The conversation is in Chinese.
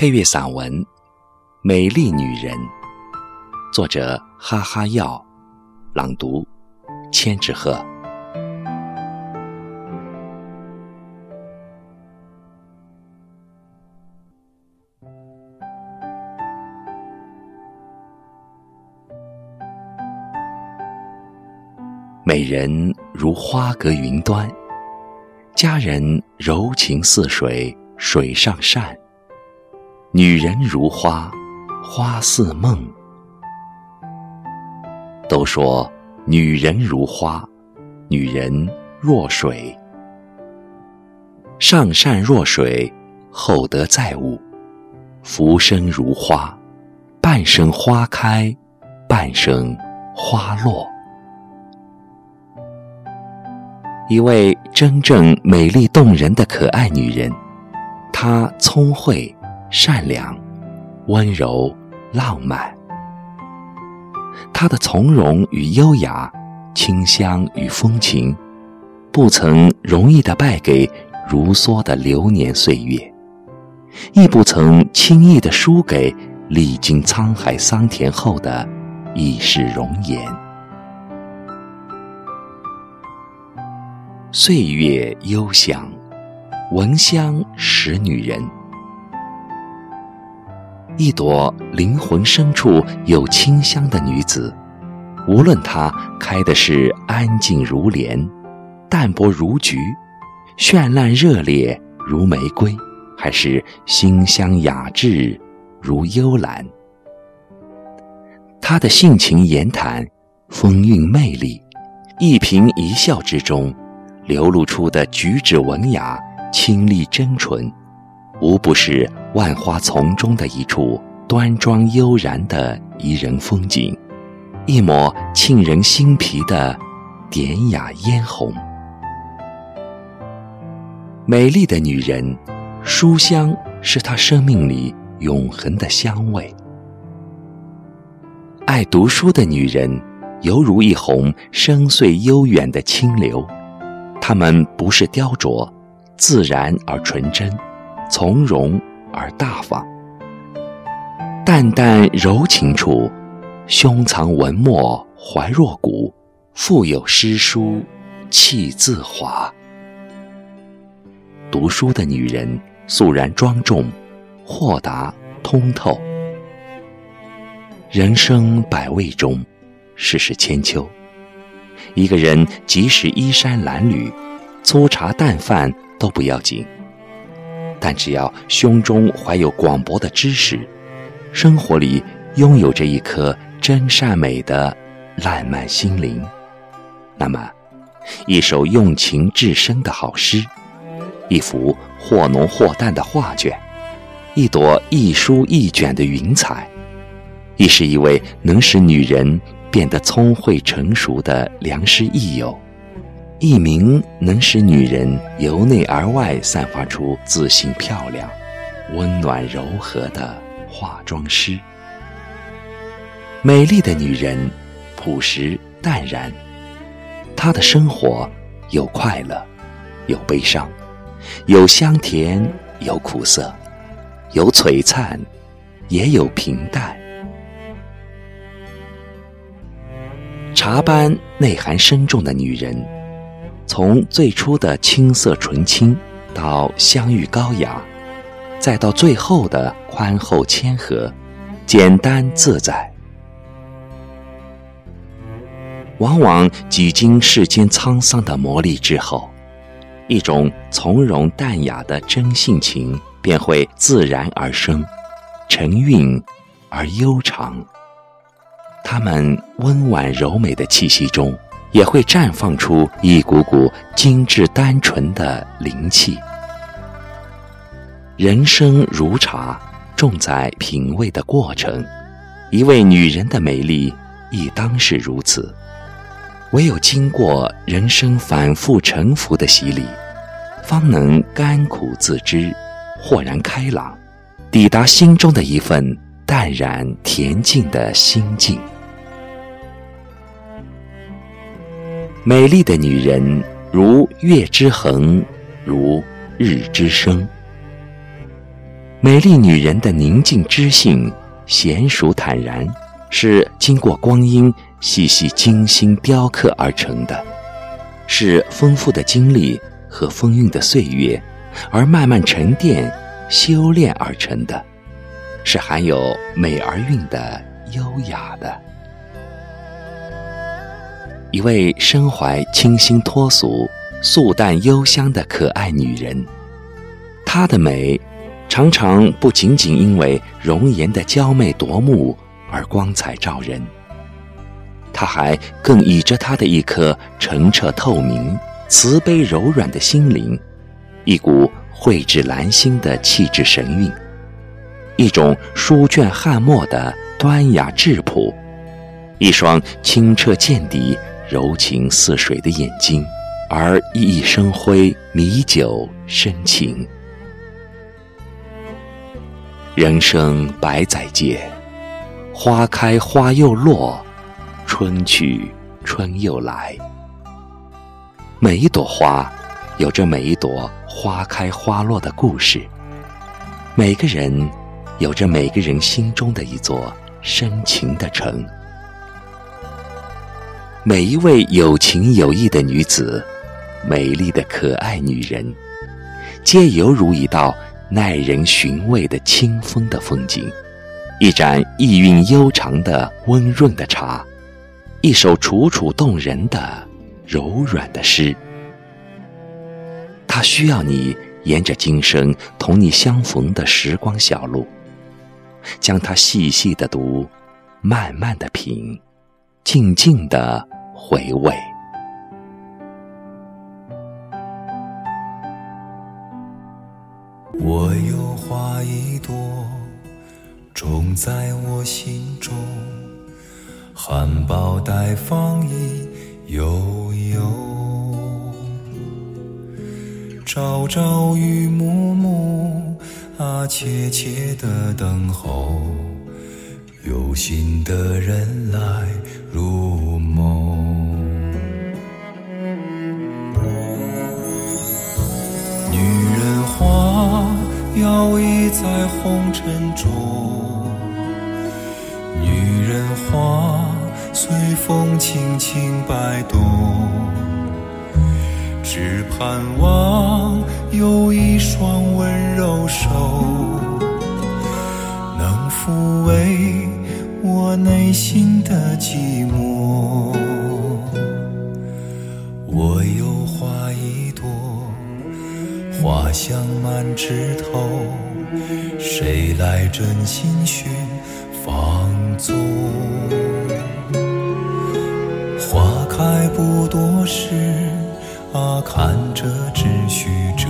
配乐散文《美丽女人》，作者哈哈耀，朗读千纸鹤。美人如花隔云端，佳人柔情似水，水上善。女人如花，花似梦。都说女人如花，女人若水。上善若水，厚德载物。浮生如花，半生花开，半生花落。一位真正美丽动人的可爱女人，她聪慧、善良、温柔、浪漫。她的从容与优雅，清香与风情，不曾容易地败给如梭的流年岁月，亦不曾轻易地输给历经沧海桑田后的一世容颜。岁月幽香，闻香识女人。一朵灵魂深处有清香的女子，无论她开的是安静如莲，淡泊如菊，绚烂热烈如玫瑰，还是馨香雅致如幽兰，她的性情言谈，风韵魅力，一颦一笑之中流露出的举止文雅、清丽真纯，无不是万花丛中的一处端庄悠然的宜人风景，一抹沁人心脾的典雅嫣红。美丽的女人，书香是她生命里永恒的香味。爱读书的女人，犹如一泓深邃悠远的清流。她们不是雕琢，自然而纯真，从容而大方。淡淡柔情处，胸藏文墨怀若谷，腹有诗书气自华。读书的女人肃然庄重，豁达通透。人生百味中，世事千秋。一个人即使衣衫褴褛，粗茶淡饭都不要紧，但只要胸中怀有广博的知识，生活里拥有着一颗真善美的烂漫心灵，那么一首用情至深的好诗，一幅或浓或淡的画卷，一朵一舒一卷的云彩，亦是一位能使女人变得聪慧成熟的良师益友，一名能使女人由内而外散发出自信漂亮、温暖柔和的化妆师。美丽的女人，朴实淡然，她的生活有快乐，有悲伤，有香甜，有苦涩，有璀璨，也有平淡。茶般内涵深重的女人，从最初的青涩纯清，到香郁高雅，再到最后的宽厚谦和、简单自在，往往几经世间沧桑的磨砺之后，一种从容淡雅的真性情便会自然而生，沉韵而悠长。她们温婉柔美的气息中，也会绽放出一股股精致单纯的灵气。人生如茶，重在品味的过程。一位女人的美丽，亦当是如此。唯有经过人生反复沉浮的洗礼，方能甘苦自知，豁然开朗，抵达心中的一份淡然恬静的心境。美丽的女人，如月之恒，如日之升。美丽女人的宁静知性、娴熟坦然，是经过光阴细细精心雕刻而成的，是丰富的经历和风韵的岁月而慢慢沉淀修炼而成的，是含有美而韵的优雅的。一位身怀清新脱俗、素淡幽香的可爱女人，她的美常常不仅仅因为容颜的娇媚夺目而光彩照人，她还更倚着她的一颗澄澈透明、慈悲柔软的心灵，一股蕙质兰心的气质神韵，一种书卷翰墨的端雅质朴，一双清澈见底、柔情似水的眼睛，而熠熠生辉，米久深情。人生百载劫，花开花又落，春去春又来。每一朵花有着每一朵花开花落的故事，每个人有着每个人心中的一座深情的城。每一位有情有义的女子，美丽的可爱女人，皆犹如一道耐人寻味的清风的风景，一盏意韵悠长的温润的茶，一首楚楚动人的柔软的诗。它需要你沿着今生同你相逢的时光小路，将它细细地读，慢慢地品，静静地回味。我有花一朵，种在我心中，含苞待放意悠悠。朝朝与暮暮啊，切切地等候，有心的人来如梦。女人花摇曳在红尘中，女人花随风轻轻摆动，只盼望有一双温柔手，能抚慰我内心的寂寞。我有花一朵，花香满枝头，谁来真心寻放纵。花开不多时啊，看着只需这